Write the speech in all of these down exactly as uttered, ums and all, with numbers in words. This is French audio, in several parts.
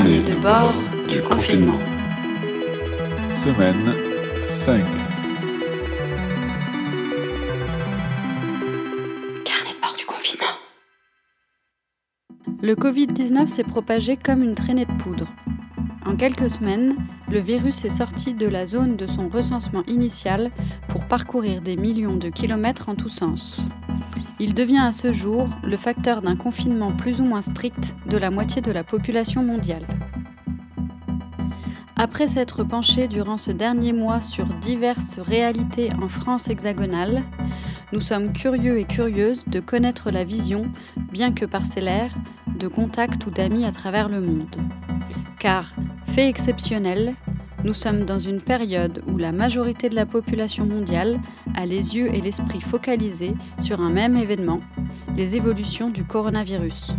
Carnet de bord du confinement. Semaine cinq. Carnet de bord du confinement. Le covid dix-neuf s'est propagé comme une traînée de poudre. En quelques semaines, le virus est sorti de la zone de son recensement initial pour parcourir des millions de kilomètres en tous sens. Il devient à ce jour le facteur d'un confinement plus ou moins strict de la moitié de la population mondiale. Après s'être penché durant ce dernier mois sur diverses réalités en France hexagonale, nous sommes curieux et curieuses de connaître la vision, bien que parcellaire, de contacts ou d'amis à travers le monde. Car, fait exceptionnel, nous sommes dans une période où la majorité de la population mondiale a les yeux et l'esprit focalisés sur un même événement, les évolutions du coronavirus.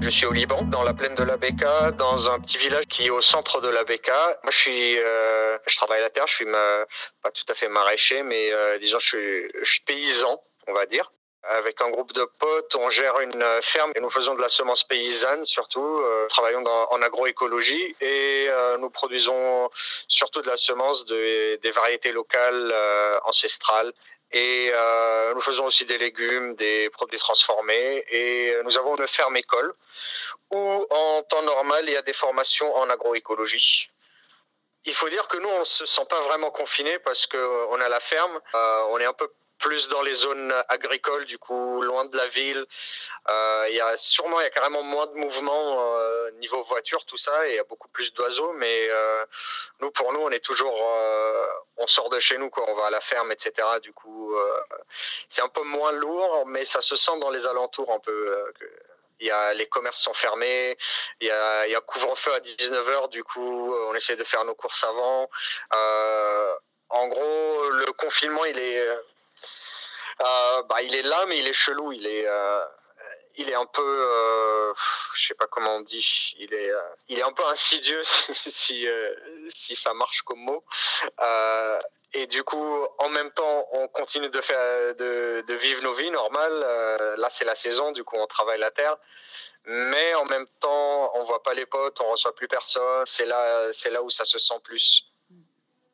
Je suis au Liban, dans la plaine de la Bekaa, dans un petit village qui est au centre de la Bekaa. Moi, je suis, euh, je travaille la terre, je suis ma, pas tout à fait maraîcher, mais euh, disons, je suis, je suis paysan, on va dire. Avec un groupe de potes, on gère une ferme et nous faisons de la semence paysanne surtout, euh, travaillons dans, en agroécologie et euh, nous produisons surtout de la semence de, des variétés locales euh, ancestrales et euh, nous faisons aussi des légumes, des produits transformés et nous avons une ferme école où en temps normal il y a des formations en agroécologie. Il faut dire que nous on ne se sent pas vraiment confinés parce qu'on a la ferme, euh, on est un peu plus dans les zones agricoles, du coup, loin de la ville. Euh, y a, sûrement, il y a carrément moins de mouvements euh, niveau voiture, tout ça, et il y a beaucoup plus d'oiseaux, mais euh, nous, pour nous, on est toujours... Euh, on sort de chez nous, quoi, on va à la ferme, et cetera. Du coup, euh, c'est un peu moins lourd, mais ça se sent dans les alentours un peu... Euh, que... Il y a, les commerces sont fermés, il y a, il y a couvre-feu à dix-neuf heures, du coup, on essaie de faire nos courses avant. Euh, en gros, le confinement, il est... Euh, bah, il est là, mais il est chelou. Il est, euh, il est un peu, euh, je sais pas comment on dit. Il est, euh, il est un peu insidieux si, si, euh, si ça marche comme mot. Euh, et du coup, en même temps, on continue de faire, de, de vivre nos vies normales. Euh, là, c'est la saison, du coup, on travaille la terre. Mais en même temps, on voit pas les potes, on reçoit plus personne. C'est là, c'est là où ça se sent plus.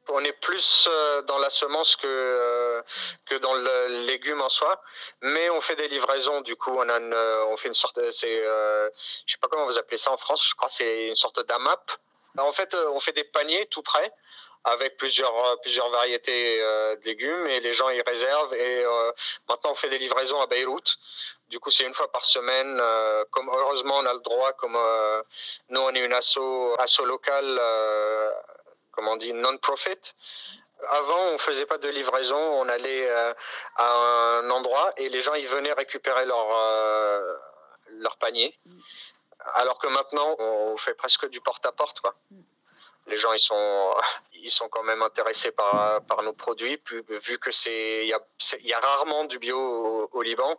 On est plus dans la semence que, que dans le légume en soi, mais on fait des livraisons, du coup, on, a une, on fait une sorte, c'est, euh, je sais pas comment vous appelez ça en France, je crois que c'est une sorte d'AMAP. En fait, on fait des paniers tout près, avec plusieurs, plusieurs variétés de légumes, et les gens y réservent, et euh, maintenant on fait des livraisons à Beyrouth. Du coup, c'est une fois par semaine. Euh, comme heureusement, on a le droit, comme euh, nous, on est une asso, asso locale, euh, comment on dit, non-profit. Avant, on ne faisait pas de livraison, on allait euh, à un endroit et les gens, ils venaient récupérer leur, euh, leur panier. Alors que maintenant, on fait presque du porte-à-porte, quoi. Les gens, ils sont, ils sont quand même intéressés par, par nos produits, puis, vu que c'est, y a, c'est, y a rarement du bio au, au Liban.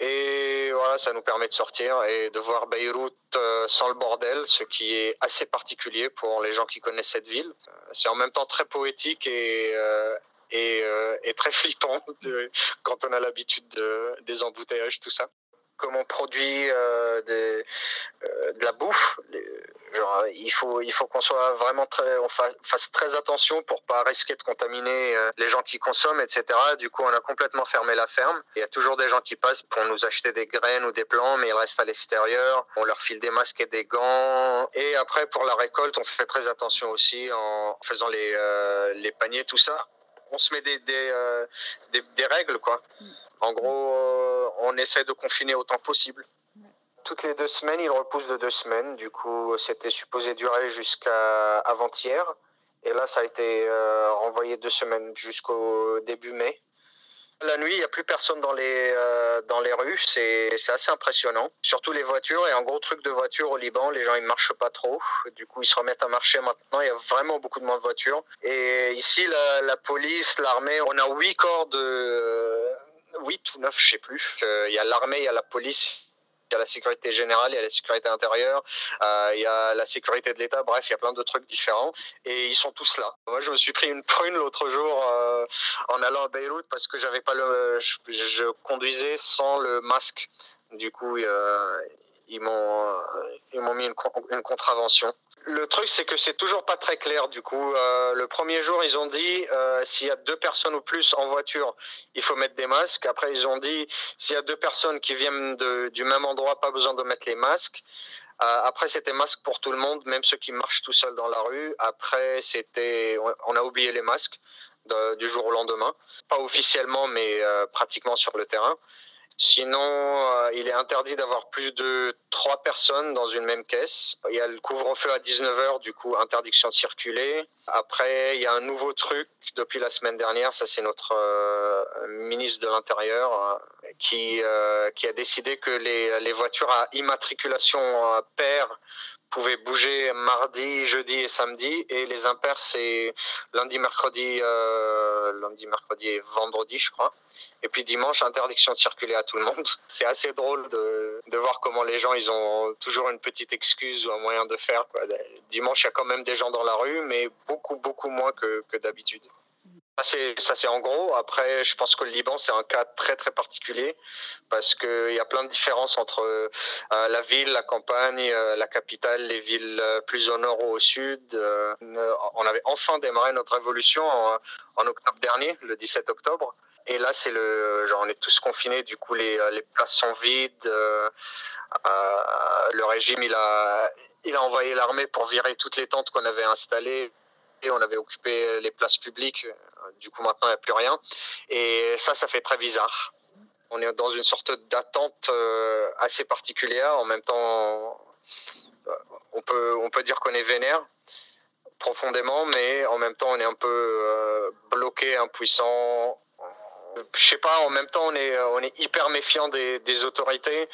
Et voilà, ça nous permet de sortir et de voir Beyrouth sans le bordel, ce qui est assez particulier pour les gens qui connaissent cette ville. C'est en même temps très poétique et, et, et très flippant de, quand on a l'habitude de, des embouteillages, tout ça. Comme on produit euh, des, euh, de la bouffe, les, genre, il faut, il faut qu'on soit vraiment très, on fasse, fasse très attention pour pas risquer de contaminer euh, les gens qui consomment, et cetera. Du coup, on a complètement fermé la ferme. Il y a toujours des gens qui passent pour nous acheter des graines ou des plants, mais ils restent à l'extérieur. On leur file des masques et des gants. Et après, pour la récolte, on fait très attention aussi en faisant les, euh, les paniers, tout ça. On se met des, des, euh, des, des règles, quoi. En gros, euh, on essaie de confiner autant possible. Toutes les deux semaines, ils repoussent de deux semaines. Du coup, c'était supposé durer jusqu'à avant-hier. Et là, ça a été euh, renvoyé deux semaines jusqu'au début mai. La nuit, il n'y a plus personne dans les, euh, dans les rues. C'est, c'est assez impressionnant. Surtout les voitures. Et un gros truc de voiture au Liban, les gens ils ne marchent pas trop. Du coup, ils se remettent à marcher maintenant. Il y a vraiment beaucoup de moins de voitures. Et ici, la, la police, l'armée, on a huit corps de... Euh, huit ou neuf, je ne sais plus. Euh, y a l'armée, il y a la police, il y a la sécurité générale, il y a la sécurité intérieure, euh, il y a la sécurité de l'État, bref, il y a plein de trucs différents. Et ils sont tous là. Moi, je me suis pris une prune l'autre jour euh, en allant à Beyrouth parce que j'avais pas le, je, je conduisais sans le masque. Du coup, euh, ils m'ont, ils m'ont mis une, une contravention. Le truc, c'est que c'est toujours pas très clair. Du coup, euh, le premier jour, ils ont dit euh, s'il y a deux personnes ou plus en voiture, il faut mettre des masques. Après, ils ont dit s'il y a deux personnes qui viennent de, du même endroit, pas besoin de mettre les masques. Euh, après, c'était masque pour tout le monde, même ceux qui marchent tout seuls dans la rue. Après, c'était, on a oublié les masques de, du jour au lendemain. Pas officiellement, mais euh, pratiquement sur le terrain. Sinon, euh, il est interdit d'avoir plus de trois personnes dans une même caisse. Il y a le couvre-feu à dix-neuf heures, du coup, interdiction de circuler. Après, il y a un nouveau truc depuis la semaine dernière. Ça, c'est notre euh, ministre de l'Intérieur hein, qui, euh, qui a décidé que les, les voitures à immatriculation euh, paire pouvaient bouger mardi, jeudi et samedi. Et les impairs, c'est lundi, mercredi, euh, lundi, mercredi et vendredi, je crois. Et puis dimanche, interdiction de circuler à tout le monde. C'est assez drôle de, de voir comment les gens, ils ont toujours une petite excuse ou un moyen de faire, quoi. Dimanche, il y a quand même des gens dans la rue, mais beaucoup, beaucoup moins que, que d'habitude. Ça c'est, ça, c'est en gros. Après, je pense que le Liban, c'est un cas très, très particulier parce qu'il y a plein de différences entre euh, la ville, la campagne, euh, la capitale, les villes euh, plus au nord ou au sud. Euh, on avait enfin démarré notre révolution en, en octobre dernier, le dix-sept octobre. Et là, c'est le genre, on est tous confinés, du coup, les, les places sont vides. Euh, euh, le régime, il a, il a envoyé l'armée pour virer toutes les tentes qu'on avait installées. Et on avait occupé les places publiques. Du coup, maintenant, il n'y a plus rien. Et ça, ça fait très bizarre. On est dans une sorte d'attente euh, assez particulière. En même temps, on peut, on peut dire qu'on est vénère profondément, mais en même temps, on est un peu euh, bloqué, impuissant. Je sais pas, en même temps, on est, on est hyper méfiant des, des autorités.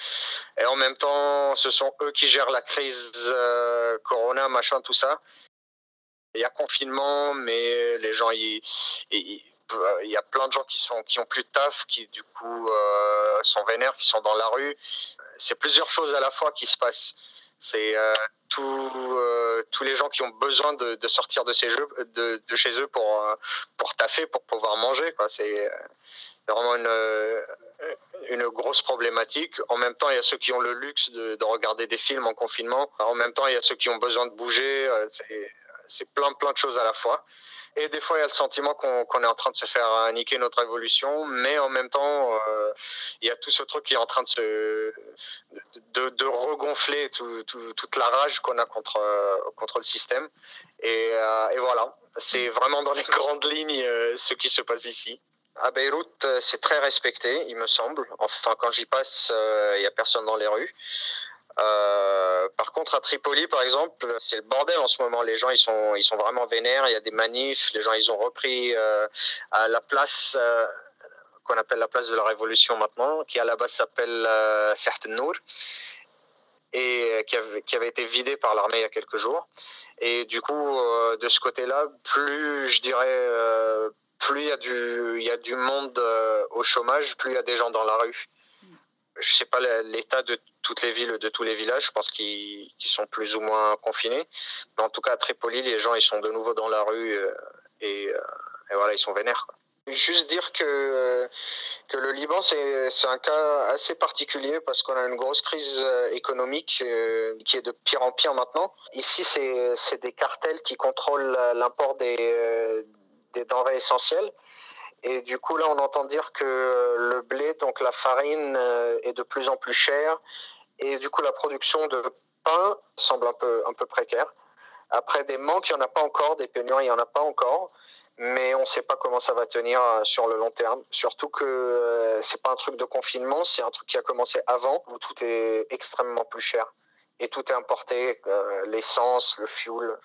Et en même temps, ce sont eux qui gèrent la crise euh, Corona, machin, tout ça. Il y a confinement, mais les gens, il, il, il y a plein de gens qui sont, qui ont plus de taf, qui du coup euh, sont vénères, qui sont dans la rue. C'est plusieurs choses à la fois qui se passent. C'est euh, tout, euh, tous les gens qui ont besoin de, de sortir de, ces jeux, de, de chez eux pour, euh, pour taffer, pour pouvoir manger, quoi. C'est euh, vraiment une, une grosse problématique. En même temps, il y a ceux qui ont le luxe de, de regarder des films en confinement. En même temps, il y a ceux qui ont besoin de bouger. Euh, c'est, C'est plein, plein de choses à la fois. Et des fois, il y a le sentiment qu'on, qu'on est en train de se faire niquer notre révolution. Mais en même temps, euh, il y a tout ce truc qui est en train de, se, de, de regonfler tout, tout, toute la rage qu'on a contre, contre le système. Et, euh, et voilà, c'est vraiment dans les grandes lignes euh, ce qui se passe ici. À Beyrouth, c'est très respecté, il me semble. Enfin, quand j'y passe, euh, il n'y a personne dans les rues. Euh, par contre, à Tripoli, par exemple, c'est le bordel en ce moment. Les gens, ils sont, ils sont vraiment vénères. Il y a des manifs. Les gens, ils ont repris euh, à la place euh, qu'on appelle la place de la Révolution maintenant, qui à la base s'appelle euh, Sainte-Lucie et euh, qui, avait, qui avait été vidée par l'armée il y a quelques jours. Et du coup, euh, de ce côté-là, plus, je dirais, euh, plus il y a du, il y a du monde euh, au chômage, plus il y a des gens dans la rue. Je ne sais pas l'état de toutes les villes, de tous les villages. Je pense qu'ils, qu'ils sont plus ou moins confinés. Mais en tout cas, à Tripoli, les gens ils sont de nouveau dans la rue euh, et, euh, et voilà, ils sont vénères, quoi. Juste dire que, euh, que le Liban, c'est, c'est un cas assez particulier parce qu'on a une grosse crise économique euh, qui est de pire en pire maintenant. Ici, c'est, c'est des cartels qui contrôlent l'import des, euh, des denrées essentielles. Et du coup, là, on entend dire que le blé, donc la farine, euh, est de plus en plus chère. Et du coup, la production de pain semble un peu, un peu précaire. Après, des manques, il n'y en a pas encore. Des pénuries, il n'y en a pas encore. Mais on ne sait pas comment ça va tenir euh, sur le long terme. Surtout que euh, ce n'est pas un truc de confinement, c'est un truc qui a commencé avant, où tout est extrêmement plus cher. Et tout est importé, euh, l'essence, le fuel,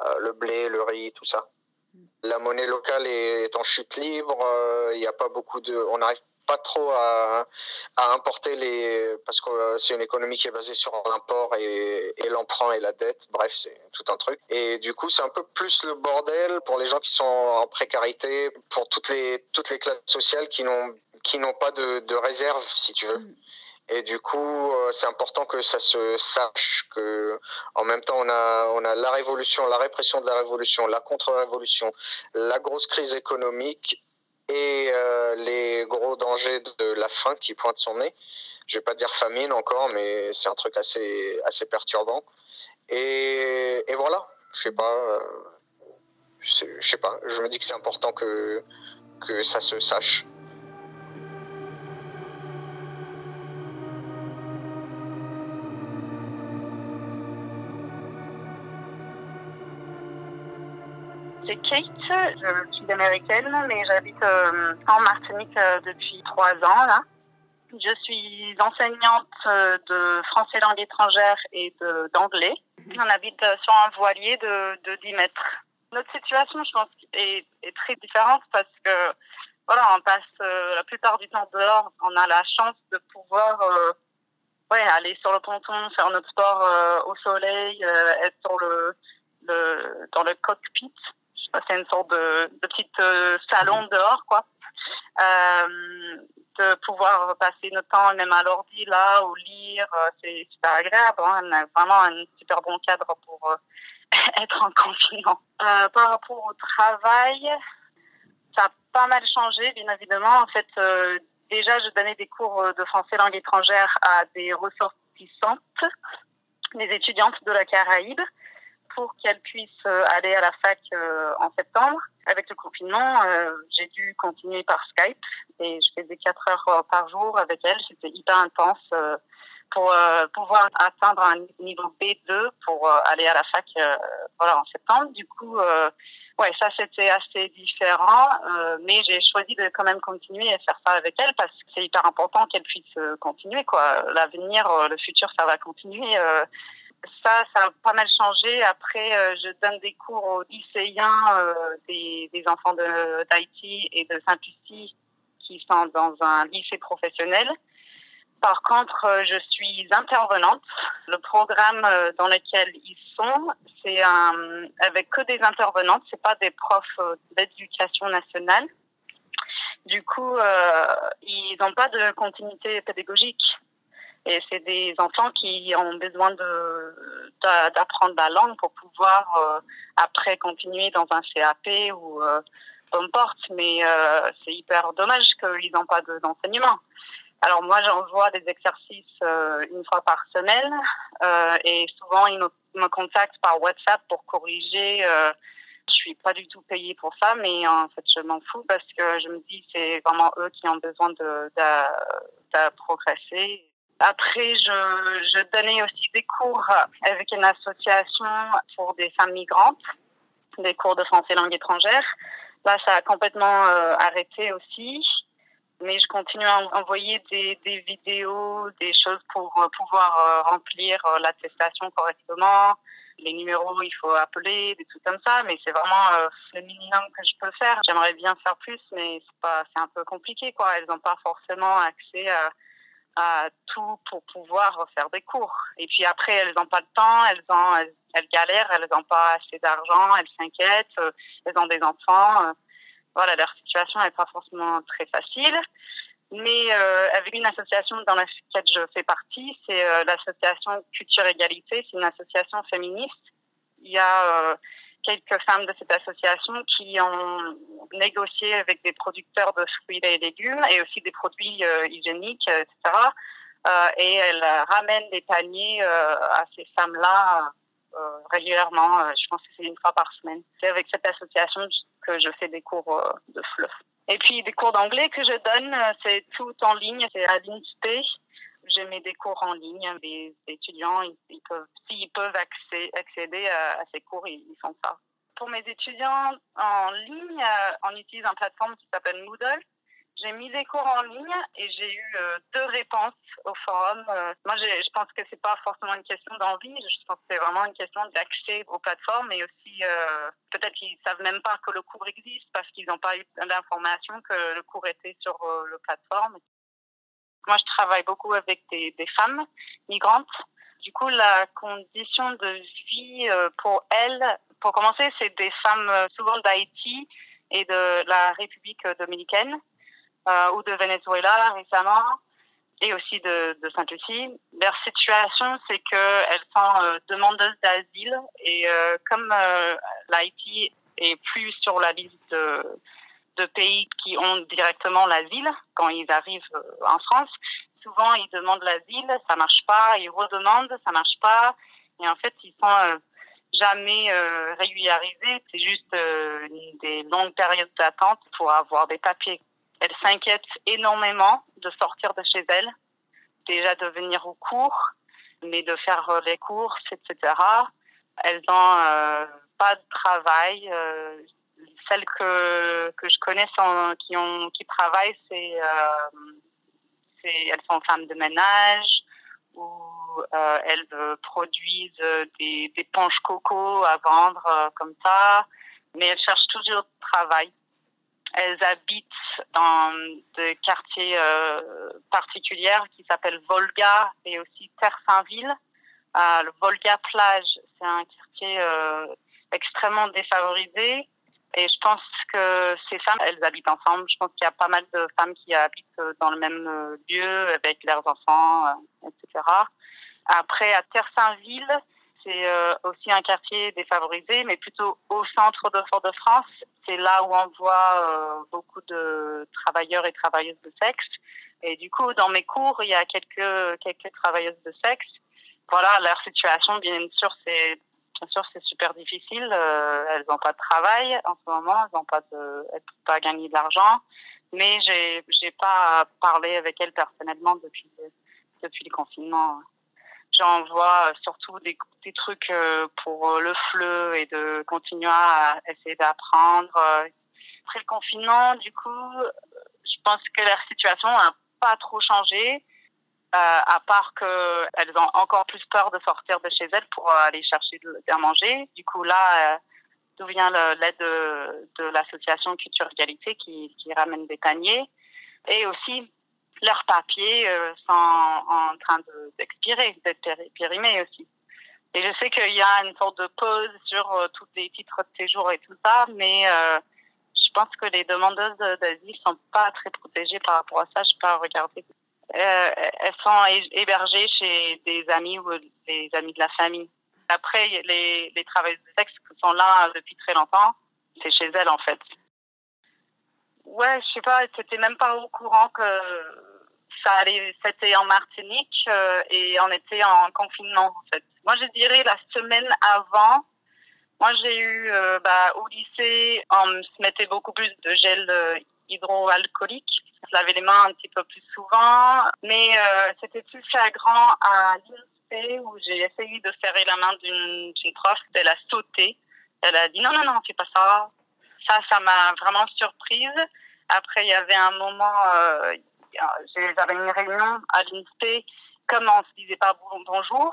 euh, le blé, le riz, tout ça. La monnaie locale est en chute libre, il euh, n'y a pas beaucoup de... On n'arrive pas trop à, à importer les... Parce que euh, c'est une économie qui est basée sur l'import et, et l'emprunt et la dette. Bref, c'est tout un truc. Et du coup, c'est un peu plus le bordel pour les gens qui sont en précarité, pour toutes les, toutes les classes sociales qui n'ont, qui n'ont pas de, de réserve, si tu veux. Et du coup, euh, c'est important que ça se sache que, en même temps, on a, on a la révolution, la répression de la révolution, la contre-révolution, la grosse crise économique et euh, les gros dangers de la faim qui pointent son nez. je vais pas dire famine encore, mais c'est un truc assez, assez perturbant. Et, et voilà, je sais pas, euh, je sais pas, je me dis que c'est important que, que ça se sache. C'est Kate, je suis américaine, mais j'habite euh, en Martinique euh, depuis trois ans, là. Je suis enseignante euh, de français langue étrangère et de, d'anglais. On habite euh, sur un voilier de, de dix mètres. Notre situation, je pense, est, est très différente parce que, voilà, on passe euh, la plupart du temps dehors. On a la chance de pouvoir euh, ouais, aller sur le ponton, faire notre sport euh, au soleil, euh, être sur le, le, dans le cockpit. Je sais pas, c'est une sorte de, de petite euh, salon dehors, quoi. Euh, de pouvoir passer notre temps, même à l'ordi, là, ou lire, c'est super agréable. Hein. On a vraiment un super bon cadre pour euh, être en confinement. Euh, par rapport au travail, ça a pas mal changé, bien évidemment. En fait, euh, déjà, je donnais des cours de français langue étrangère à des ressortissantes, des étudiantes de la Caraïbe, pour qu'elle puisse aller à la fac euh, en septembre. Avec le confinement, euh, j'ai dû continuer par Skype et je faisais quatre heures par jour avec elle. C'était hyper intense euh, pour euh, pouvoir atteindre un niveau B deux pour euh, aller à la fac euh, voilà, en septembre. Du coup, euh, ouais, ça c'était assez différent, euh, mais j'ai choisi de quand même continuer à faire ça avec elle parce que c'est hyper important qu'elle puisse euh, continuer, quoi. L'avenir, euh, le futur, ça va continuer. Euh, Ça, ça a pas mal changé. Après, euh, je donne des cours aux lycéens, euh, des, des enfants de, d'Haïti et de Saint-Pici qui sont dans un lycée professionnel. Par contre, euh, je suis intervenante. Le programme euh, dans lequel ils sont, c'est un, avec que des intervenantes. C'est pas des profs euh, d'éducation nationale. Du coup, euh, ils n'ont pas de continuité pédagogique. Et c'est des enfants qui ont besoin de, de, d'apprendre la langue pour pouvoir euh, après continuer dans un C A P ou euh, peu importe. Mais euh, c'est hyper dommage qu'ils n'ont pas de, d'enseignement. Alors moi, j'envoie des exercices euh, une fois par semaine euh, et souvent, ils me, me contactent par WhatsApp pour corriger. Euh, je suis pas du tout payée pour ça, mais en fait, je m'en fous parce que je me dis que c'est vraiment eux qui ont besoin de, de, de progresser. Après, je, je donnais aussi des cours avec une association pour des femmes migrantes, des cours de français langue étrangère. Là, ça a complètement euh, arrêté aussi, mais je continue à envoyer des, des vidéos, des choses pour euh, pouvoir euh, remplir euh, l'attestation correctement. Les numéros, il faut appeler, des trucs comme ça, mais c'est vraiment euh, le minimum que je peux faire. J'aimerais bien faire plus, mais c'est, pas, c'est un peu compliqué, quoi. Elles n'ont pas forcément accès à... à tout pour pouvoir faire des cours. Et puis après, elles n'ont pas le temps, elles, ont, elles, elles galèrent, elles n'ont pas assez d'argent, elles s'inquiètent, euh, elles ont des enfants. Euh, voilà, leur situation n'est pas forcément très facile. Mais euh, avec une association dans laquelle je fais partie, c'est euh, l'association Culture Égalité, c'est une association féministe. Il y a euh, quelques femmes de cette association qui ont négocié avec des producteurs de fruits et légumes et aussi des produits euh, hygiéniques, et cetera. Euh, et elles ramènent des paniers euh, à ces femmes-là euh, régulièrement. Euh, je pense que c'est une fois par semaine. C'est avec cette association que je fais des cours euh, de fluff. Et puis, des cours d'anglais que je donne, c'est tout en ligne. C'est à l'I N S P E. Je mets des cours en ligne. Les étudiants, ils, ils peuvent, s'ils peuvent accé- accéder à, à ces cours, ils, ils font ça. Pour mes étudiants en ligne, on utilise une plateforme qui s'appelle Moodle. J'ai mis des cours en ligne et j'ai eu euh, deux réponses au forum. Euh, moi, je pense que c'est pas forcément une question d'envie. Je pense que c'est vraiment une question d'accès aux plateformes et aussi euh, peut-être qu'ils savent même pas que le cours existe parce qu'ils n'ont pas eu l'information que le cours était sur euh, la plateforme. Moi, je travaille beaucoup avec des, des femmes migrantes. Du coup, la condition de vie euh, pour elles, pour commencer, c'est des femmes euh, souvent d'Haïti et de la République dominicaine. Euh, ou de Venezuela récemment, et aussi de, de Sainte-Lucie. Leur situation, c'est qu'elles sont euh, demandeuses d'asile, et euh, comme euh, l'Haïti est plus sur la liste de, de pays qui ont directement l'asile quand ils arrivent en France. Souvent, ils demandent l'asile, ça marche pas, ils redemandent, ça marche pas. Et en fait, ils sont euh, jamais euh, régularisés. C'est juste euh, des longues périodes d'attente pour avoir des papiers. Elles s'inquiètent énormément de sortir de chez elles, déjà de venir aux cours, mais de faire les courses, et cetera. Elles n'ont euh, pas de travail. Euh, celles que que je connais sont, qui ont qui travaillent, c'est, euh, c'est elles sont femmes de ménage ou euh, elles produisent des des ponches coco à vendre euh, comme ça, mais elles cherchent toujours du travail. Elles habitent dans des quartiers euh, particuliers qui s'appellent Volga et aussi Terre-Saint-Ville. Euh, le Volga-Plage, c'est un quartier euh, extrêmement défavorisé. Et je pense que ces femmes, elles habitent ensemble. Je pense qu'il y a pas mal de femmes qui habitent dans le même lieu avec leurs enfants, euh, et cetera. Après, à Terre-Saint-Ville, c'est euh, aussi un quartier défavorisé, mais plutôt au centre de Fort-de-France. C'est là où on voit euh, beaucoup de travailleurs et travailleuses de sexe. Et du coup, dans mes cours, il y a quelques quelques travailleuses de sexe. Voilà, leur situation, bien sûr, c'est bien sûr c'est super difficile. Euh, elles n'ont pas de travail en ce moment, elles n'ont pas de, elles peuvent pas gagner de l'argent. Mais j'ai j'ai pas parlé avec elles personnellement depuis depuis le confinement. J'envoie surtout des, des trucs pour le FLE et de continuer à essayer d'apprendre. Après le confinement, du coup, je pense que leur situation n'a pas trop changé, à part qu'elles ont encore plus peur de sortir de chez elles pour aller chercher à manger. Du coup, là, d'où vient l'aide de, de l'association Culture Égalité qui, qui ramène des paniers. Et aussi, leurs papiers euh, sont en train de, d'expirer, d'être périmés aussi. Et je sais qu'il y a une sorte de pause sur euh, tous les titres de séjour et tout ça, mais euh, je pense que les demandeuses d'asile sont pas très protégées par rapport à ça. Je peux regarder. Euh, elles sont hébergées chez des amis ou des amis de la famille. Après, les, les travailleurs de sexe sont là depuis très longtemps. C'est chez elles, en fait. Ouais, je sais pas, c'était même pas au courant que ça allait, c'était en Martinique euh, et on était en confinement en fait. Moi je dirais la semaine avant, moi j'ai eu euh, bah, au lycée on se mettait beaucoup plus de gel euh, hydroalcoolique, on se lavait les mains un petit peu plus souvent, mais euh, c'était plus flagrant à l'I N S P où j'ai essayé de serrer la main d'une, d'une prof, elle a sauté, elle a dit non non non c'est pas ça. Ça, ça m'a vraiment surprise. Après, il y avait un moment, euh, j'avais une réunion à l'I N S P, comme on ne se disait pas bonjour,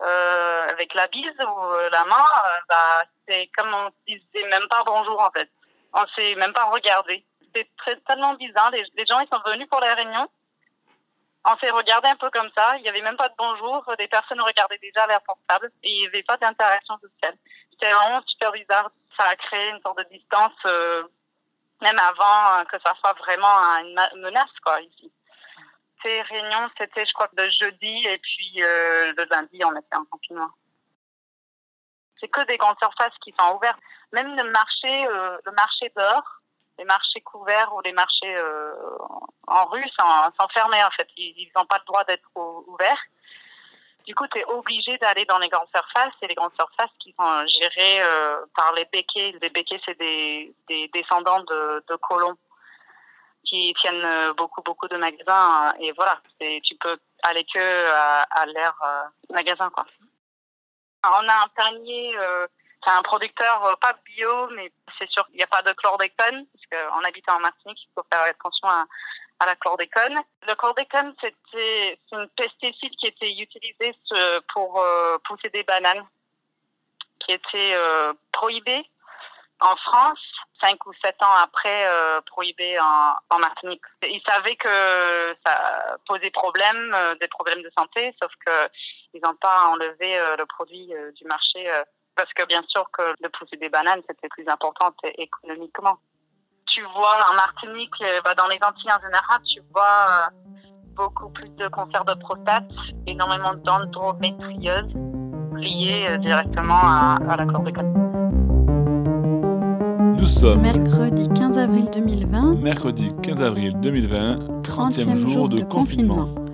euh, avec la bise ou la main, euh, bah, c'est comme on ne se disait même pas bonjour, en fait. On ne s'est même pas regardé. C'était très, tellement bizarre. Les, les gens, ils sont venus pour la réunion. On s'est regardé un peu comme ça. Il n'y avait même pas de bonjour. Des personnes regardaient déjà leur portable. Et il n'y avait pas d'interaction sociale. C'était vraiment super bizarre. Ça a créé une sorte de distance, euh, même avant que ça soit vraiment une menace, quoi, ici. Ces réunions, c'était, je crois, le jeudi et puis euh, le lundi, on était en confinement. C'est que des grandes surfaces qui sont ouvertes. Même le marché, euh, le marché dehors, les marchés couverts ou les marchés euh, en rue sont, sont fermés, en fait. Ils n'ont pas le droit d'être au, ouverts. Du coup, tu es obligé d'aller dans les grandes surfaces, et les grandes surfaces qui sont gérées euh, par les béquets. Les béquets, c'est des, des descendants de, de colons qui tiennent beaucoup, beaucoup de magasins. Et voilà, c'est, tu peux aller que à, à l'air euh, magasin, quoi. On a un panier, euh, c'est un producteur euh, pas bio, mais c'est sûr qu'il n'y a pas de chlordécone, parce qu'on habite en Martinique, il faut faire attention à... à la chlordécone. Le chlordécone, c'était une pesticide qui était utilisée pour euh, pousser des bananes, qui était euh, prohibée en France, cinq ou sept ans après, euh, prohibée en, en Martinique. Ils savaient que ça posait problème, euh, des problèmes de santé, sauf qu'ils n'ont pas enlevé euh, le produit euh, du marché, euh, parce que bien sûr que de pousser des bananes, c'était plus important économiquement. Tu vois, en Martinique, bah dans les Antilles en général, tu vois beaucoup plus de cancers de prostate, énormément d'endométriose liées directement à, à la chlordécone. Nous sommes mercredi quinze avril deux mille vingt, mercredi quinze avril deux mille vingt, trentième jour, jour de, de confinement. confinement.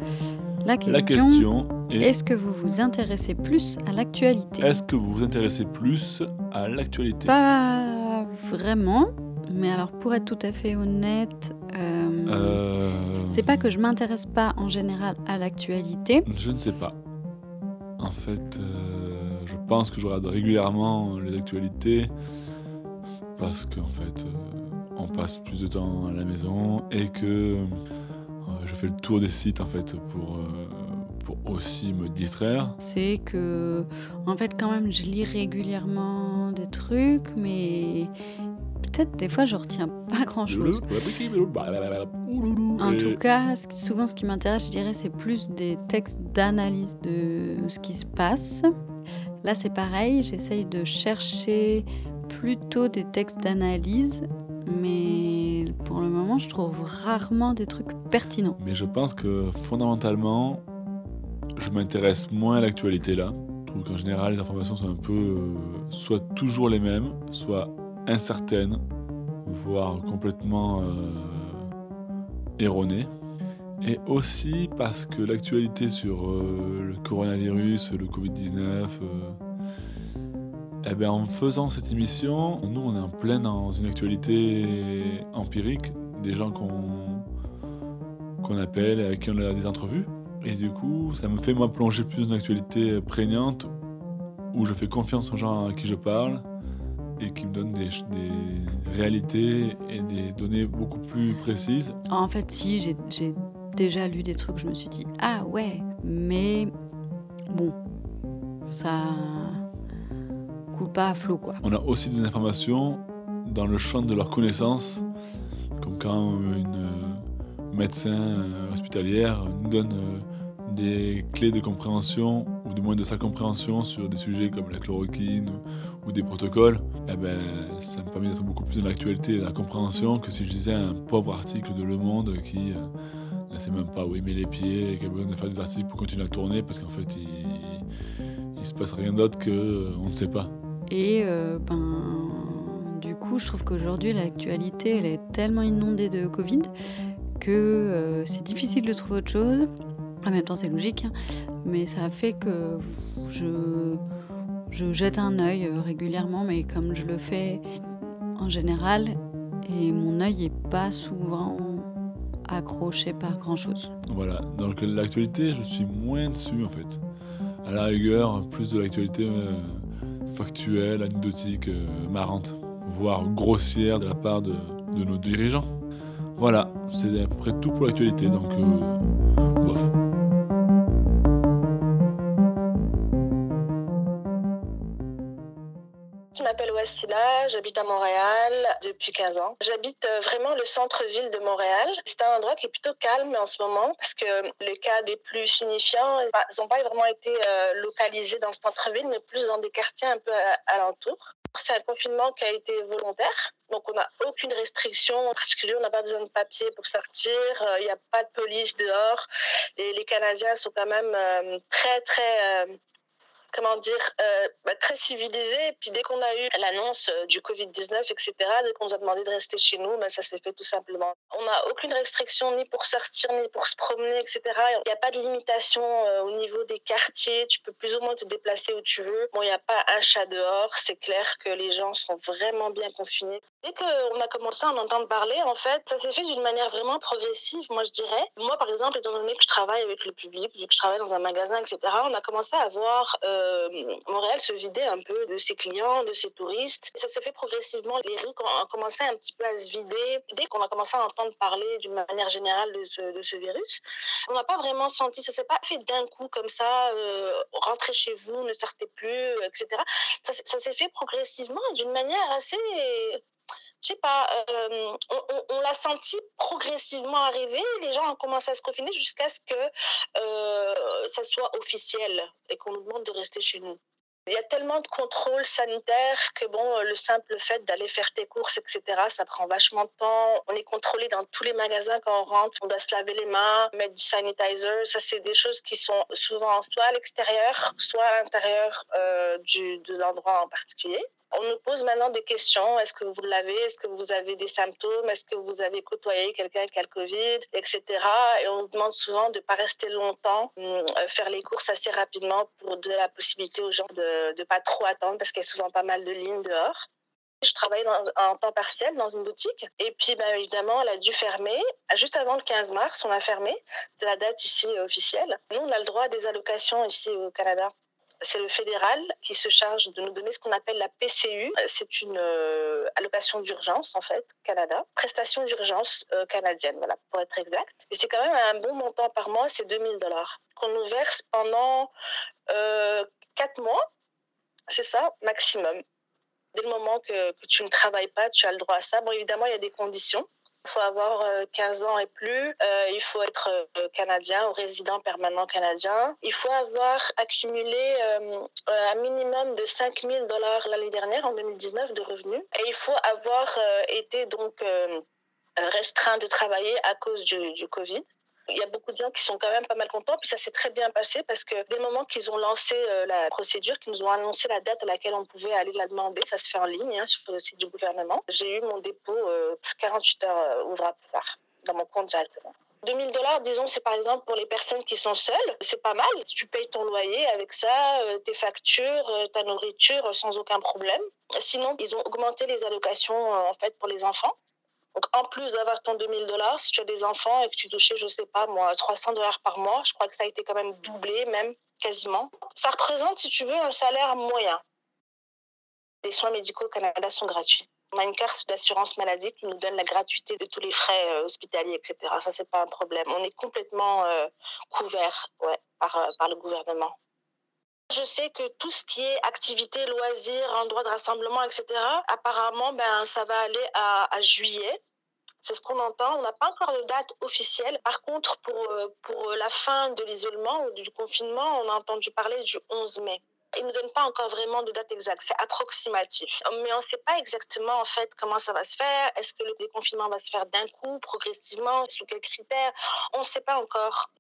La question, la question est, est-ce que vous vous intéressez plus à l'actualité ? Est-ce que vous vous intéressez plus à l'actualité ? Pas vraiment, mais alors pour être tout à fait honnête, euh, euh... c'est pas que je m'intéresse pas en général à l'actualité. Je ne sais pas. En fait, euh, je pense que je regarde régulièrement les actualités parce qu'en fait, euh, on passe plus de temps à la maison et que euh, je fais le tour des sites en fait pour, euh, pour aussi me distraire. C'est que, en fait, quand même, je lis régulièrement des trucs, mais peut-être des fois, je retiens pas grand-chose. En tout cas, souvent, ce qui m'intéresse, je dirais, c'est plus des textes d'analyse de ce qui se passe. Là, c'est pareil, j'essaye de chercher plutôt des textes d'analyse, mais pour le moment, je trouve rarement des trucs pertinents. Mais je pense que, fondamentalement, je m'intéresse moins à l'actualité, là. Je trouve qu'en général, les informations sont un peu euh, soit toujours les mêmes, soit incertaines, voire complètement euh, erronées. Et aussi parce que l'actualité sur euh, le coronavirus, le covid dix-neuf... Euh, eh bien, en faisant cette émission, nous, on est en plein dans une actualité empirique, des gens qu'on, qu'on appelle, avec qui on a des entrevues. Et du coup, ça me fait, moi, plonger plus dans une actualité prégnante où je fais confiance aux gens à qui je parle et qui me donnent des, des réalités et des données beaucoup plus précises. En fait, si, j'ai, j'ai déjà lu des trucs, je me suis dit « Ah ouais !» Mais bon, ça coule pas à flot, quoi. On a aussi des informations dans le champ de leurs connaissances, comme quand une médecin hospitalière nous donne des clés de compréhension ou du moins de sa compréhension sur des sujets comme la chloroquine ou des protocoles. Eh ben, ça me permet d'être beaucoup plus dans l'actualité et la compréhension que si je lisais un pauvre article de Le Monde qui euh, ne sait même pas où il met les pieds et qui a besoin de faire des articles pour continuer à tourner parce qu'en fait il, il se passe rien d'autre que euh, on ne sait pas. Et euh, ben, du coup, je trouve qu'aujourd'hui, l'actualité, elle est tellement inondée de Covid que euh, c'est difficile de trouver autre chose. En même temps, c'est logique, hein, mais ça fait que je, je jette un œil régulièrement, mais comme je le fais en général, et mon œil n'est pas souvent accroché par grand-chose. Voilà, donc l'actualité, je suis moins dessus, en fait. À la rigueur, plus de l'actualité Euh... factuelle, anecdotique, euh, marrante, voire grossière de la part de, de nos dirigeants. Voilà, c'est à peu près tout pour l'actualité, donc euh, bof. Je m'appelle Wassila, j'habite à Montréal depuis quinze ans. J'habite vraiment le centre-ville de Montréal. C'est un endroit qui est plutôt calme en ce moment parce que les cas les plus signifiants, ils n'ont pas vraiment été localisés dans le centre-ville, mais plus dans des quartiers un peu alentour. C'est un confinement qui a été volontaire, donc on n'a aucune restriction en particulier, on n'a pas besoin de papier pour sortir, il euh, n'y a pas de police dehors. Et les Canadiens sont quand même euh, très, très... Euh, comment dire, euh, bah, très civilisé. Et puis dès qu'on a eu l'annonce du covid dix-neuf, et cetera, dès qu'on nous a demandé de rester chez nous, bah, ça s'est fait tout simplement. On n'a aucune restriction ni pour sortir, ni pour se promener, et cetera. Il n'y a pas de limitation euh, au niveau des quartiers. Tu peux plus ou moins te déplacer où tu veux. Bon, il n'y a pas un chat dehors. C'est clair que les gens sont vraiment bien confinés. Dès qu'on a commencé à en entendre parler, en fait, ça s'est fait d'une manière vraiment progressive, moi je dirais. Moi, par exemple, étant donné que je travaille avec le public, vu que je travaille dans un magasin, et cetera, on a commencé à voir euh, Montréal se vider un peu de ses clients, de ses touristes. Ça s'est fait progressivement. Les rues ont commencé un petit peu à se vider. Dès qu'on a commencé à entendre parler d'une manière générale de ce, de ce virus, on n'a pas vraiment senti, ça s'est pas fait d'un coup comme ça, euh, rentrez chez vous, ne sortez plus, et cetera. Ça, ça s'est fait progressivement d'une manière assez... Je sais pas, euh, on, on, on l'a senti progressivement arriver, les gens ont commencé à se confiner jusqu'à ce que euh, ça soit officiel et qu'on nous demande de rester chez nous. Il y a tellement de contrôles sanitaires que bon, le simple fait d'aller faire tes courses, et cetera, ça prend vachement de temps. On est contrôlé dans tous les magasins quand on rentre. On doit se laver les mains, mettre du sanitizer. Ça, c'est des choses qui sont souvent soit à l'extérieur, soit à l'intérieur euh, du, de l'endroit en particulier. On nous pose maintenant des questions. Est-ce que vous l'avez? Est-ce que vous avez des symptômes? Est-ce que vous avez côtoyé quelqu'un qui a le Covid, et cetera. Et on nous demande souvent de ne pas rester longtemps, faire les courses assez rapidement pour donner la possibilité aux gens de ne pas trop attendre parce qu'il y a souvent pas mal de lignes dehors. Je travaillais en temps partiel dans une boutique et puis ben, évidemment, elle a dû fermer. Juste avant le quinze mars, on a fermé. C'est la date ici officielle. Nous, on a le droit à des allocations ici au Canada. C'est le fédéral qui se charge de nous donner ce qu'on appelle la P C U. C'est une euh, allocation d'urgence, en fait, Canada. Prestation d'urgence euh, canadienne, voilà, pour être exact. Et c'est quand même un bon montant par mois, c'est deux mille dollars qu'on nous verse pendant euh, quatre mois. C'est ça, maximum. Dès le moment que, que tu ne travailles pas, tu as le droit à ça. Bon, évidemment, il y a des conditions. Il faut avoir quinze ans et plus, euh, il faut être euh, canadien ou résident permanent canadien. Il faut avoir accumulé euh, un minimum de cinq mille dollars l'année dernière, en deux mille dix-neuf, de revenus. Et il faut avoir euh, été donc euh, restreint de travailler à cause du, du Covid. Il y a beaucoup de gens qui sont quand même pas mal contents. Puis ça s'est très bien passé parce que dès le moment qu'ils ont lancé euh, la procédure, qu'ils nous ont annoncé la date à laquelle on pouvait aller la demander, ça se fait en ligne hein, sur le site du gouvernement. J'ai eu mon dépôt euh, quarante-huit heures ouvrables plus tard dans mon compte directement. deux mille dollars, disons, c'est par exemple pour les personnes qui sont seules. C'est pas mal. Tu payes ton loyer avec ça, euh, tes factures, euh, ta nourriture euh, sans aucun problème. Sinon, ils ont augmenté les allocations euh, en fait pour les enfants. Donc, en plus d'avoir ton deux mille dollars, si tu as des enfants et que tu touchais, je ne sais pas moi, trois cents dollars par mois, je crois que ça a été quand même doublé, même quasiment. Ça représente, si tu veux, un salaire moyen. Les soins médicaux au Canada sont gratuits. On a une carte d'assurance maladie qui nous donne la gratuité de tous les frais euh, hospitaliers, et cetera. Ça, ce n'est pas un problème. On est complètement euh, couvert ouais, par, euh, par le gouvernement. Je sais que tout ce qui est activité, loisirs, endroits de rassemblement, et cetera, apparemment, ben, ça va aller à, à juillet. C'est ce qu'on entend. On n'a pas encore de date officielle. Par contre, pour, pour la fin de l'isolement ou du confinement, on a entendu parler du onze mai. Ils ne nous donnent pas encore vraiment de date exacte. C'est approximatif. Mais on ne sait pas exactement, en fait, comment ça va se faire. Est-ce que le déconfinement va se faire d'un coup, progressivement, sous quels critères? On ne sait pas encore.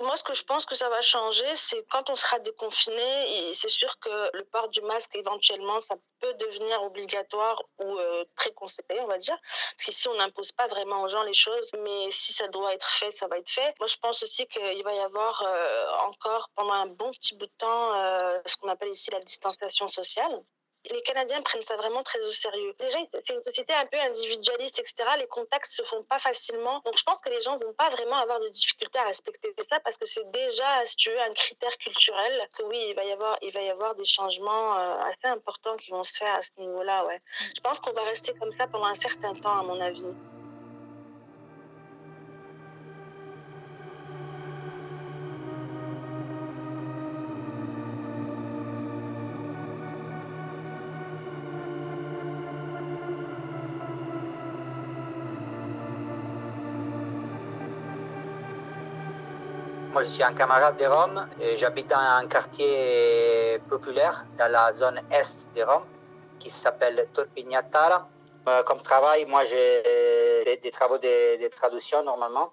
Moi, ce que je pense que ça va changer, c'est quand on sera déconfiné, c'est sûr que le port du masque, éventuellement, ça peut devenir obligatoire ou euh, très conseillé, on va dire. Parce qu'ici, on n'impose pas vraiment aux gens les choses, mais si ça doit être fait, ça va être fait. Moi, je pense aussi qu'il va y avoir euh, encore, pendant un bon petit bout de temps, euh, ce qu'on appelle ici la distanciation sociale. Les Canadiens prennent ça vraiment très au sérieux. Déjà, c'est une société un peu individualiste, et cetera. Les contacts se font pas facilement. Donc, je pense que les gens vont pas vraiment avoir de difficultés à respecter ça parce que c'est déjà, si tu veux, un critère culturel. Que oui, il va y avoir, il va y avoir des changements assez importants qui vont se faire à ce niveau-là. Ouais. Je pense qu'on va rester comme ça pendant un certain temps, à mon avis. Moi, je suis un camarade de Rome et j'habite dans un quartier populaire dans la zone est de Rome qui s'appelle Torpignatara. Euh, comme travail, moi, j'ai des, des travaux de, de traduction normalement.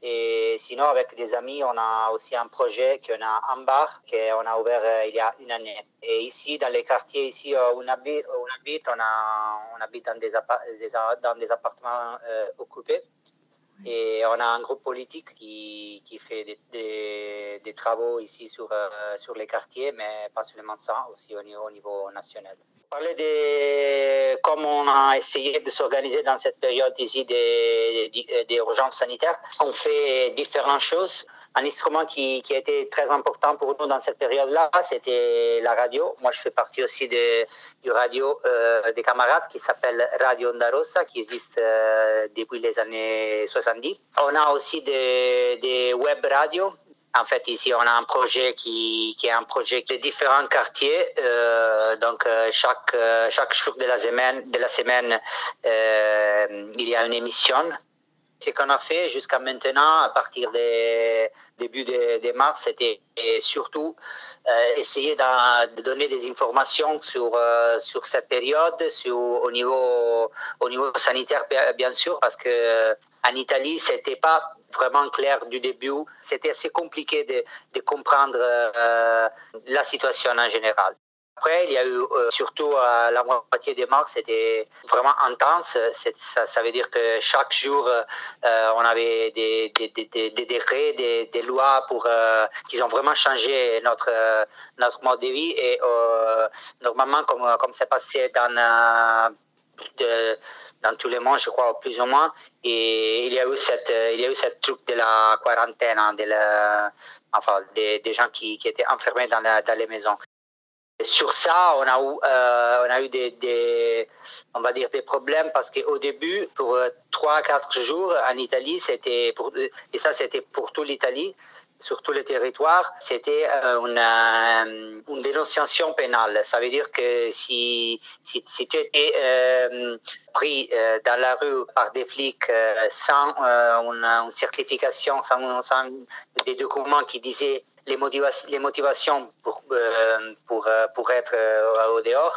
Et sinon, avec des amis, on a aussi un projet qu'on a un bar qu'on a ouvert euh, il y a une année. Et ici, dans les quartiers ici où on habite, où on, habite on, a, on habite dans des, appart- des, dans des appartements euh, occupés. Et on a un groupe politique qui, qui fait des, des, des travaux ici sur, euh, sur les quartiers, mais pas seulement ça, aussi au niveau, au niveau national. Parler de comment on a essayé de s'organiser dans cette période ici des, des, des urgences sanitaires, on fait différentes choses. Un instrument qui, qui a été très important pour nous dans cette période-là, c'était la radio. Moi, je fais partie aussi de, du radio euh, des camarades qui s'appelle Radio Onda Rossa, qui existe euh, depuis les années soixante-dix. On a aussi des, des web radios. En fait, ici, on a un projet qui, qui est un projet de différents quartiers. Euh, donc, euh, chaque, euh, chaque jour de la semaine, de la semaine euh, il y a une émission. Ce qu'on a fait jusqu'à maintenant, à partir des débuts de, de mars, c'était surtout euh, essayer de donner des informations sur, euh, sur cette période, sur, au, niveau, au niveau sanitaire, bien sûr, parce que euh, en Italie, ce n'était pas vraiment clair du début. C'était assez compliqué de, de comprendre euh, la situation en général. Après, il y a eu, euh, surtout euh, la moitié des mars, c'était vraiment intense. C'est, ça, ça veut dire que chaque jour, euh, on avait des, des, des, des, des décrets, des, des lois pour, euh, qui ont vraiment changé notre, euh, notre mode de vie. Et euh, normalement, comme, comme c'est passé dans... Euh, De, dans tous les mois, je crois, plus ou moins. Et il y a eu cette, il y a eu cette truc de la quarantaine, hein, de la, enfin, des, des gens qui, qui étaient enfermés dans, la, dans les maisons. Et sur ça, on a eu, euh, on a eu des, des, on va dire des problèmes parce qu'au début, pour trois à quatre jours en Italie, c'était pour, et ça c'était pour toute l'Italie, sur tous les territoires, c'était une, une dénonciation pénale. Ça veut dire que si, si, si tu étais euh, pris euh, dans la rue par des flics euh, sans euh, une, une certification, sans, sans des documents qui disaient les, motiva- les motivations pour, euh, pour, euh, pour être euh, au dehors,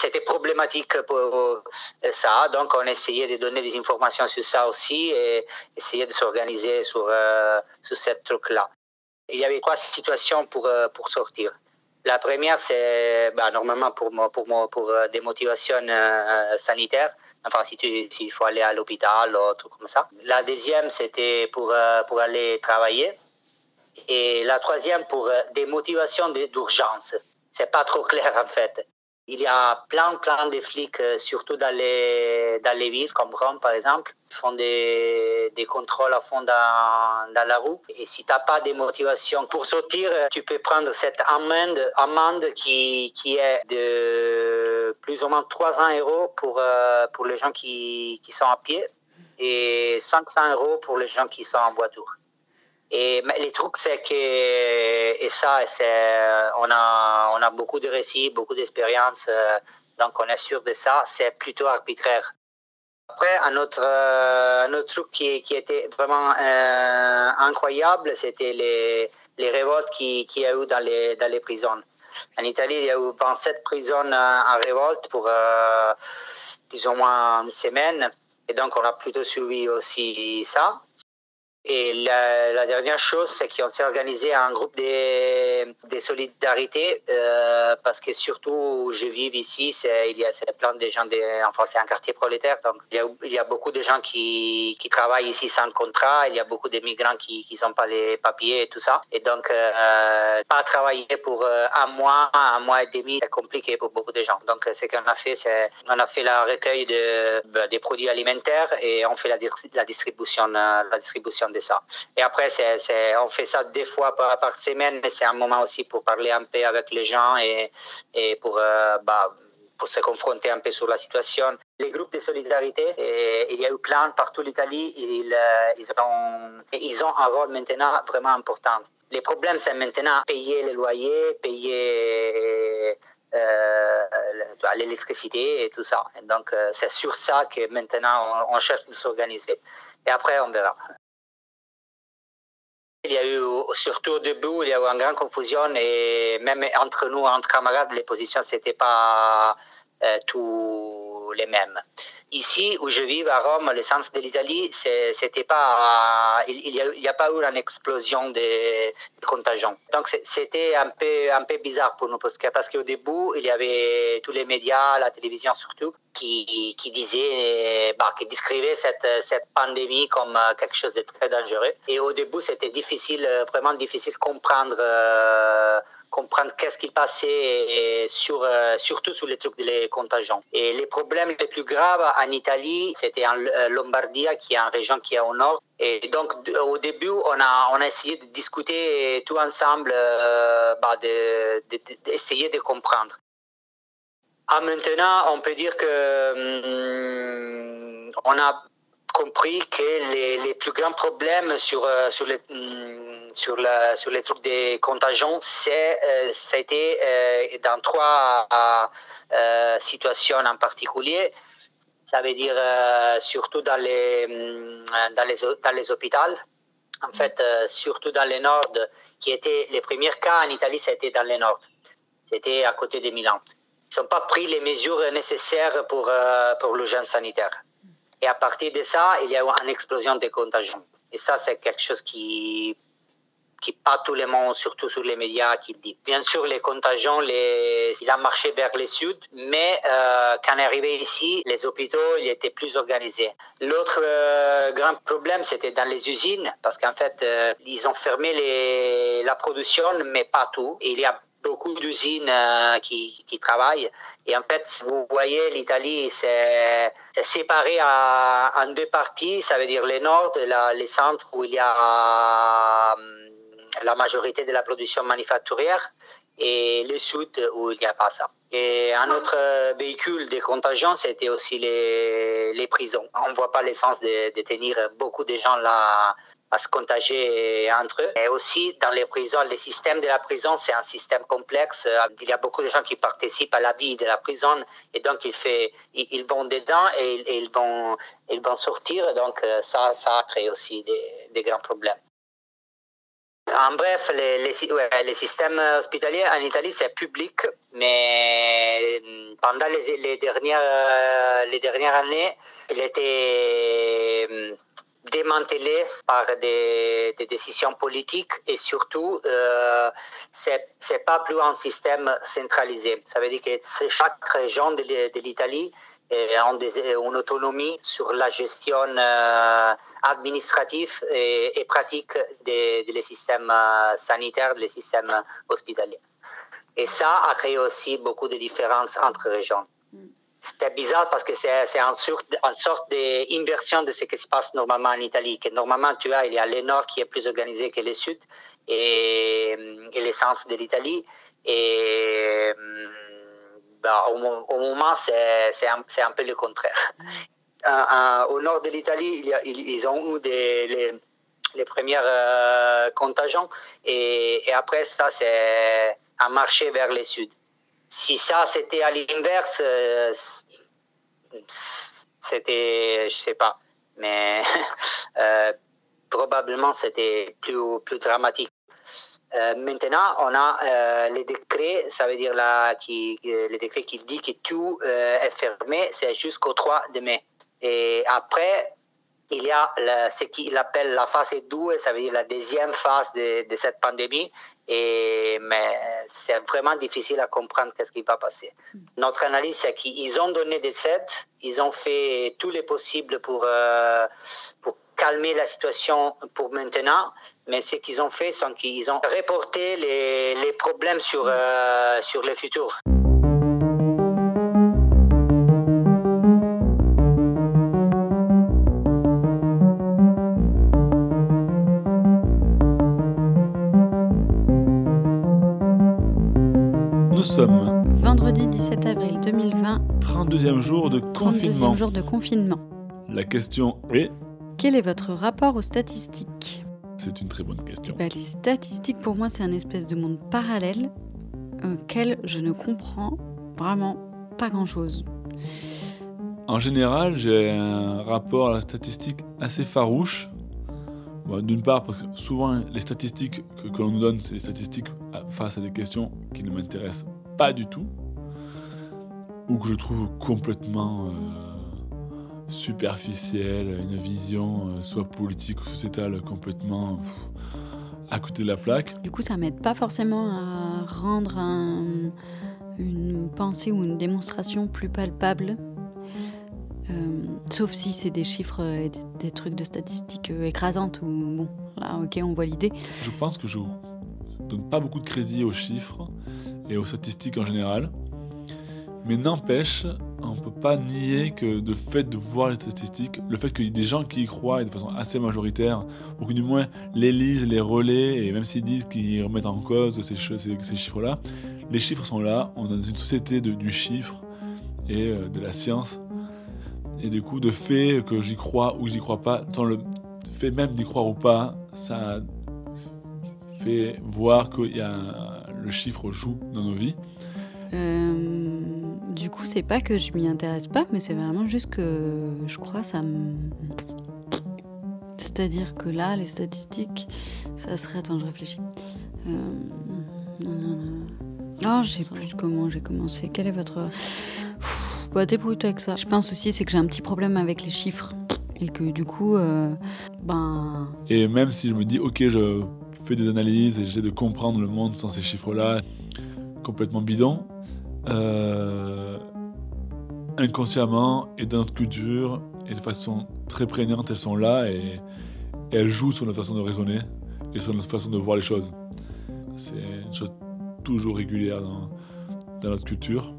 c'était problématique pour ça. Donc on essayait de donner des informations sur ça aussi et essayer de s'organiser sur, euh, sur ce truc-là. Il y avait trois situations pour, euh, pour sortir. La première, c'est bah, normalement pour, pour, pour, pour des motivations euh, sanitaires. Enfin, si tu, s'il faut aller à l'hôpital ou tout comme ça. La deuxième, c'était pour, euh, pour aller travailler. Et la troisième, pour des motivations d'urgence. C'est pas trop clair, en fait. Il y a plein, plein de flics, surtout dans les, dans les villes, comme Rome, par exemple, qui font des, des contrôles à fond dans, dans la rue. Et si t'as pas des motivations pour sortir, tu peux prendre cette amende, amende qui, qui est de plus ou moins trois cents euros pour, pour les gens qui, qui sont à pied et cinq cents euros pour les gens qui sont en voiture. Et les trucs, c'est que, et ça, c'est, on a, on a beaucoup de récits, beaucoup d'expériences, euh, donc on est sûr de ça, c'est plutôt arbitraire. Après, un autre, euh, un autre truc qui, qui était vraiment euh, incroyable, c'était les, les révoltes qu'il qui y a eu dans les, dans les prisons. En Italie, il y a eu vingt-sept prisons en révolte pour euh, plus ou moins une semaine, et donc on a plutôt suivi aussi ça. Et la, la dernière chose, c'est qu'on s'est organisé un groupe de, de solidarité euh, parce que surtout où je vis ici, c'est, il y a c'est plein de gens, de, enfin c'est un quartier prolétaire, donc il y a, il y a beaucoup de gens qui, qui travaillent ici sans contrat, il y a beaucoup de migrants qui qui n'ont pas les papiers et tout ça. Et donc, euh, pas travailler pour un mois, un mois et demi, c'est compliqué pour beaucoup de gens. Donc ce qu'on a fait, c'est on a fait la recueil de, des produits alimentaires et on fait la, la distribution, la distribution de ça. Et après, c'est, c'est, on fait ça deux fois par, par semaine, mais c'est un moment aussi pour parler un peu avec les gens et, et pour, euh, bah, pour se confronter un peu sur la situation. Les groupes de solidarité, et, il y a eu plein partout l'Italie, ils, ils, ont, ils ont un rôle maintenant vraiment important. Les problèmes, c'est maintenant payer les loyers, payer euh, l'électricité et tout ça. Et donc, c'est sur ça que maintenant, on, on cherche de s'organiser. Et après, on verra. Il y a eu, surtout au début, il y a eu une grande confusion et même entre nous, entre camarades, les positions, c'était pas euh, tous les mêmes. Ici, où je vis, à Rome, le centre de l'Italie, c'est, c'était pas, il n'y a, il y a pas eu une explosion de, de contagion. Donc, c'était un peu, un peu bizarre pour nous parce, que, parce qu'au début, il y avait tous les médias, la télévision surtout, qui, qui disaient, bah, qui décrivaient cette, cette pandémie comme quelque chose de très dangereux. Et au début, c'était difficile, vraiment difficile de comprendre, euh, comprendre qu'est-ce qui passait, et sur, euh, surtout sur les trucs des contagions. Et les problèmes les plus graves en Italie, c'était en Lombardie, qui est une région qui est au nord. Et donc, au début, on a, on a essayé de discuter tout ensemble, euh, bah, de, de, de, d'essayer de comprendre. Ah, maintenant, on peut dire que hum, on a compris que les, les plus grands problèmes sur, sur, les, sur, la, sur les trucs des contagions, c'est, euh, c'était euh, dans trois euh, situations en particulier. Ça veut dire euh, surtout dans les, dans les, dans les hôpitaux. En fait, euh, surtout dans le nord, qui étaient les premiers cas en Italie, c'était dans le nord. C'était à côté de Milan. Ils n'ont pas pris les mesures nécessaires pour, euh, pour l'urgence sanitaire. Et à partir de ça, il y a eu une explosion des contagions. Et ça, c'est quelque chose qui, qui pas tout le monde, surtout sur les médias, qui le dit. Bien sûr, les contagions, les... il a marché vers le sud, mais euh, quand on est arrivé ici, les hôpitaux ils étaient plus organisés. L'autre euh, grand problème, c'était dans les usines, parce qu'en fait, euh, ils ont fermé les... la production, mais pas tout. Il y a beaucoup d'usines euh, qui, qui travaillent. Et en fait, vous voyez, l'Italie, c'est, c'est séparé à, en deux parties. Ça veut dire le nord, la, les centres où il y a euh, la majorité de la production manufacturière et le sud où il n'y a pas ça. Et un autre véhicule des contagions, c'était aussi les, les prisons. On ne voit pas l'essence de, de tenir beaucoup de gens là à se contagier entre eux. Et aussi, dans les prisons, le système de la prison, c'est un système complexe. Il y a beaucoup de gens qui participent à la vie de la prison et donc ils, fait, ils vont dedans et ils vont, ils vont sortir. Donc ça, ça crée aussi des, des grands problèmes. En bref, les, les, ouais, les systèmes hospitaliers en Italie, c'est public, mais pendant les, les, dernières, les dernières années, il était démantelé par des, des décisions politiques et surtout, euh, c'est, c'est pas plus un système centralisé. Ça veut dire que chaque région de, de l'Italie ont une autonomie sur la gestion euh, administrative et, et pratique des, des systèmes euh, sanitaires, des systèmes hospitaliers. Et ça a créé aussi beaucoup de différences entre régions. C'était bizarre parce que c'est, c'est une sorte, une sorte d'inversion de ce qui se passe normalement en Italie. Que normalement, tu as, il y a le nord qui est plus organisé que le sud et, et le centre de l'Italie. Et... Bah, au, au moment, c'est, c'est, un, c'est un peu le contraire. Euh, euh, au nord de l'Italie, il y a, ils, ils ont eu des, les, les premières euh, contagions et, et après, ça, c'est un marché vers le sud. Si ça, c'était à l'inverse, euh, c'était, je ne sais pas, mais euh, probablement, c'était plus, plus dramatique. Euh, maintenant, on a euh, les décrets, ça veut dire la, qui, euh, les décrets qui disent que tout euh, est fermé, c'est jusqu'au trois de mai. Et après, il y a la, ce qu'il appelle la phase deux, ça veut dire la deuxième phase de, de cette pandémie. Et, mais c'est vraiment difficile à comprendre qu'est-ce qui va passer. Notre analyse, c'est qu'ils ont donné des aides, ils ont fait tout le possible pour, euh, pour calmer la situation pour maintenant. Mais ce qu'ils ont fait, c'est qu'ils ont reporté les, les problèmes sur, euh, sur le futur. Nous sommes vendredi dix-sept avril deux mille vingt, trente-deuxième jour de confinement. trente-deuxième jour de confinement. La question est... Quel est votre rapport aux statistiques ? C'est une très bonne question. Bah, les statistiques, pour moi, c'est un espèce de monde parallèle auquel je ne comprends vraiment pas grand-chose. En général, j'ai un rapport à la statistique assez farouche. Bah, d'une part, parce que souvent, les statistiques que, que l'on nous donne, c'est des statistiques face à des questions qui ne m'intéressent pas du tout, ou que je trouve complètement... Euh, superficielle, une vision euh, soit politique ou sociétale complètement pff, à côté de la plaque. Du coup, ça m'aide pas forcément à rendre un, une pensée ou une démonstration plus palpable, euh, sauf si c'est des chiffres et des, des trucs de statistiques écrasantes ou bon, là, ok, on voit l'idée. Je pense que je donne pas beaucoup de crédit aux chiffres et aux statistiques en général, mais n'empêche, on ne peut pas nier que le fait de voir les statistiques, le fait qu'il y ait des gens qui y croient de façon assez majoritaire, ou que du moins les lisent, les relaient, et même s'ils disent qu'ils remettent en cause ces, ces, ces chiffres-là, les chiffres sont là, on est dans une société de, du chiffre et euh, de la science. Et du coup, de fait que j'y crois ou que j'y crois pas, tant le fait même d'y croire ou pas, ça fait voir que y a, le chiffre joue dans nos vies. Euh, du coup, c'est pas que je m'y intéresse pas, mais c'est vraiment juste que je crois ça me... C'est-à-dire que là, les statistiques, ça serait... Attends, je réfléchis. Ah, euh... oh, je sais plus comment j'ai commencé. Quel est votre... Pff, bah, débrouille-toi avec ça. Je pense aussi, c'est que j'ai un petit problème avec les chiffres. et que du coup, euh, ben... Et même si je me dis, ok, je fais des analyses et j'essaie de comprendre le monde sans ces chiffres-là, complètement bidon, euh, inconsciemment et dans notre culture, et de façon très prégnante, elles sont là et, et elles jouent sur notre façon de raisonner et sur notre façon de voir les choses. C'est une chose toujours régulière dans, dans notre culture.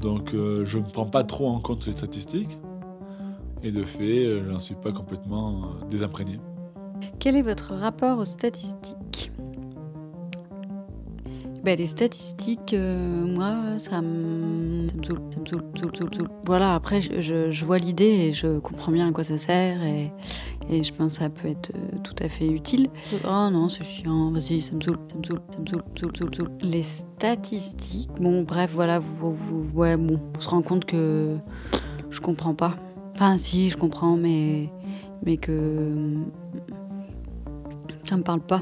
Donc euh, je ne prends pas trop en compte les statistiques et de fait, euh, je n'en suis pas complètement euh, désimprégné. Quel est votre rapport aux statistiques ? Ben, les statistiques, euh, moi, ça me saoule, ça me saoule, saoule, saoule, saoule. Voilà, après, je, je, je vois l'idée et je comprends bien à quoi ça sert et, et je pense que ça peut être euh, tout à fait utile. Oh non, c'est chiant, vas-y, ça me saoule, ça me saoule, ça me saoule, saoule, saoule, saoule. Les statistiques, bon, bref, voilà, vous, vous, ouais, bon, on se rend compte que je comprends pas. Enfin, si, je comprends, mais, mais que ça me parle pas.